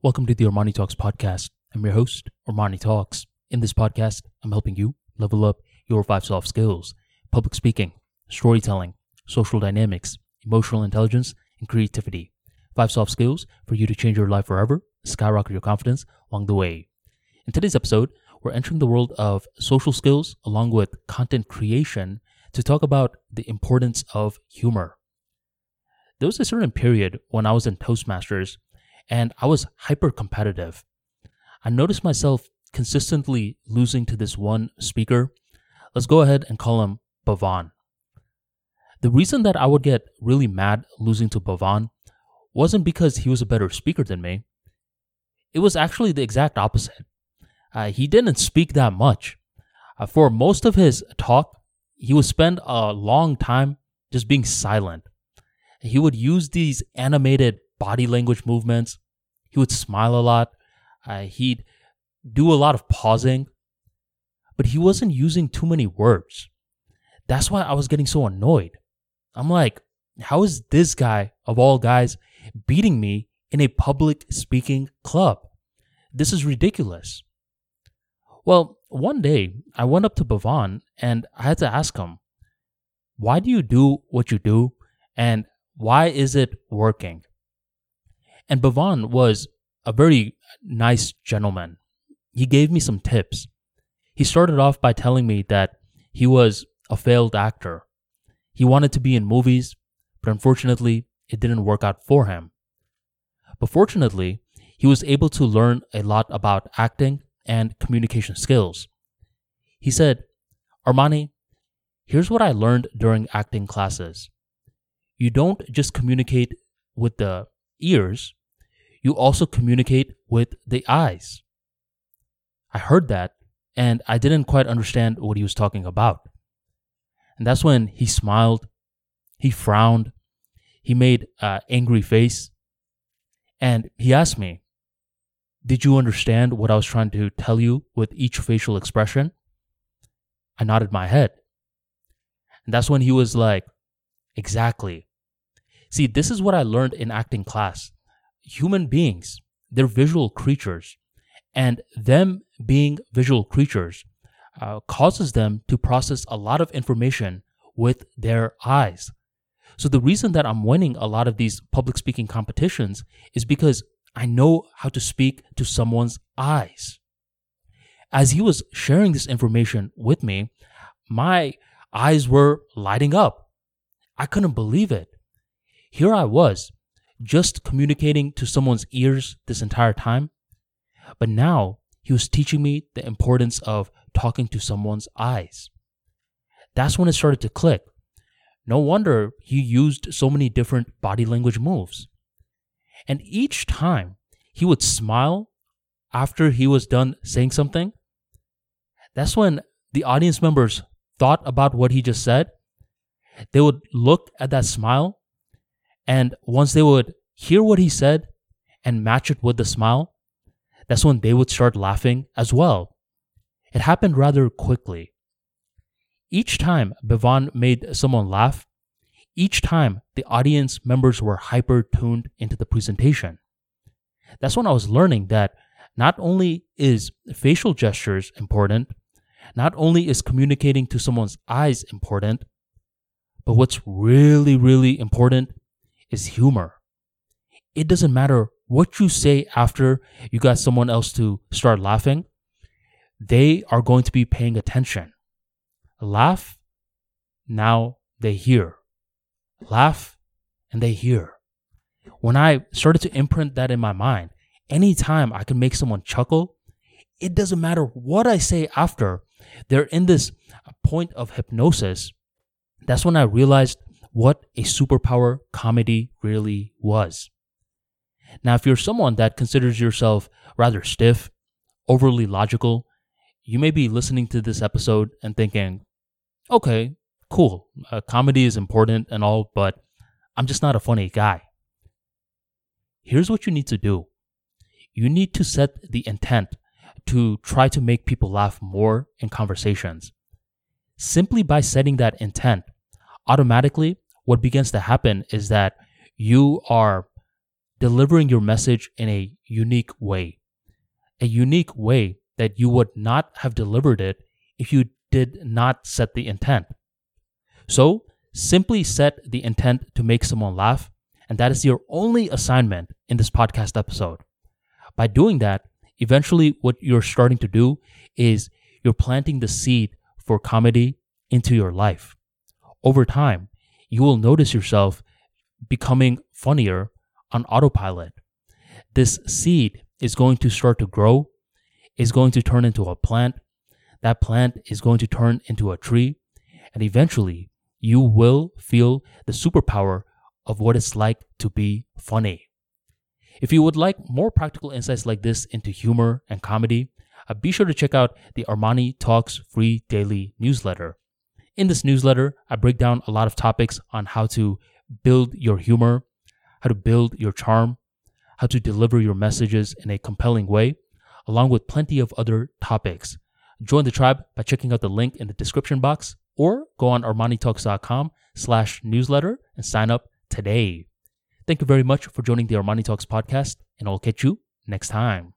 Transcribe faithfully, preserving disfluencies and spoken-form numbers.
Welcome to the Armani Talks podcast. I'm your host, Armani Talks. In this podcast, I'm helping you level up your five soft skills: public speaking, storytelling, social dynamics, emotional intelligence, and creativity. Five soft skills for you to change your life forever, skyrocket your confidence along the way. In today's episode, we're entering the world of social skills along with content creation to talk about the importance of humor. There was a certain period when I was in Toastmasters and I was hyper-competitive. I noticed myself consistently losing to this one speaker. Let's go ahead and call him Bhavan. The reason that I would get really mad losing to Bhavan wasn't because he was a better speaker than me. It was actually the exact opposite. Uh, he didn't speak that much. Uh, for most of his talk, he would spend a long time just being silent. He would use these animated body language movements. He would smile a lot. Uh, he'd do a lot of pausing, but he wasn't using too many words. That's why I was getting so annoyed. I'm like, how is this guy, of all guys, beating me in a public speaking club? This is ridiculous. Well, one day I went up to Bhavan and I had to ask him, why do you do what you do and why is it working? And Bhavan was a very nice gentleman. He gave me some tips. He started off by telling me that he was a failed actor. He wanted to be in movies, but unfortunately, it didn't work out for him. But fortunately, he was able to learn a lot about acting and communication skills. He said, "Armani, here's what I learned during acting classes. You don't just communicate with the ears, you also communicate with the eyes." I heard that, and I didn't quite understand what he was talking about. And that's when he smiled, he frowned, he made an angry face, and he asked me, "Did you understand what I was trying to tell you with each facial expression?" I nodded my head. And that's when he was like, "Exactly. See, this is what I learned in acting class. Human beings, they're visual creatures, and them being visual creatures uh, causes them to process a lot of information with their eyes. So the reason that I'm winning a lot of these public speaking competitions is because I know how to speak to someone's eyes." As he was sharing this information with me, my eyes were lighting up. I couldn't believe it. Here I was, just communicating to someone's ears this entire time, but now he was teaching me the importance of talking to someone's eyes. That's when it started to click. No wonder he used so many different body language moves. And each time he would smile after he was done saying something, that's when the audience members thought about what he just said. They would look at that smile, and once they would hear what he said and match it with the smile, that's when they would start laughing as well. It happened rather quickly. Each time Bhavan made someone laugh, each time the audience members were hyper-tuned into the presentation. That's when I was learning that not only is facial gestures important, not only is communicating to someone's eyes important, but what's really, really important is humor. It doesn't matter what you say after you got someone else to start laughing. They are going to be paying attention. Laugh, now they hear. Laugh, and they hear. When I started to imprint that in my mind, anytime I can make someone chuckle, it doesn't matter what I say after, they're in this point of hypnosis. That's when I realized what a superpower comedy really was. Now, if you're someone that considers yourself rather stiff, overly logical, you may be listening to this episode and thinking, okay, cool, uh, comedy is important and all, but I'm just not a funny guy. Here's what you need to do. You need to set the intent to try to make people laugh more in conversations. Simply by setting that intent, automatically, what begins to happen is that you are delivering your message in a unique way, a unique way that you would not have delivered it if you did not set the intent. So simply set the intent to make someone laugh, and that is your only assignment in this podcast episode. By doing that, eventually what you're starting to do is you're planting the seed for comedy into your life. Over time, you will notice yourself becoming funnier on autopilot. This seed is going to start to grow, is going to turn into a plant. That plant is going to turn into a tree, and eventually you will feel the superpower of what it's like to be funny. If you would like more practical insights like this into humor and comedy, uh, be sure to check out the Armani Talks free daily newsletter. In this newsletter, I break down a lot of topics on how to build your humor, how to build your charm, how to deliver your messages in a compelling way, along with plenty of other topics. Join the tribe by checking out the link in the description box, or go on armanitalks.com slash newsletter and sign up today. Thank you very much for joining the Armani Talks podcast, and I'll catch you next time.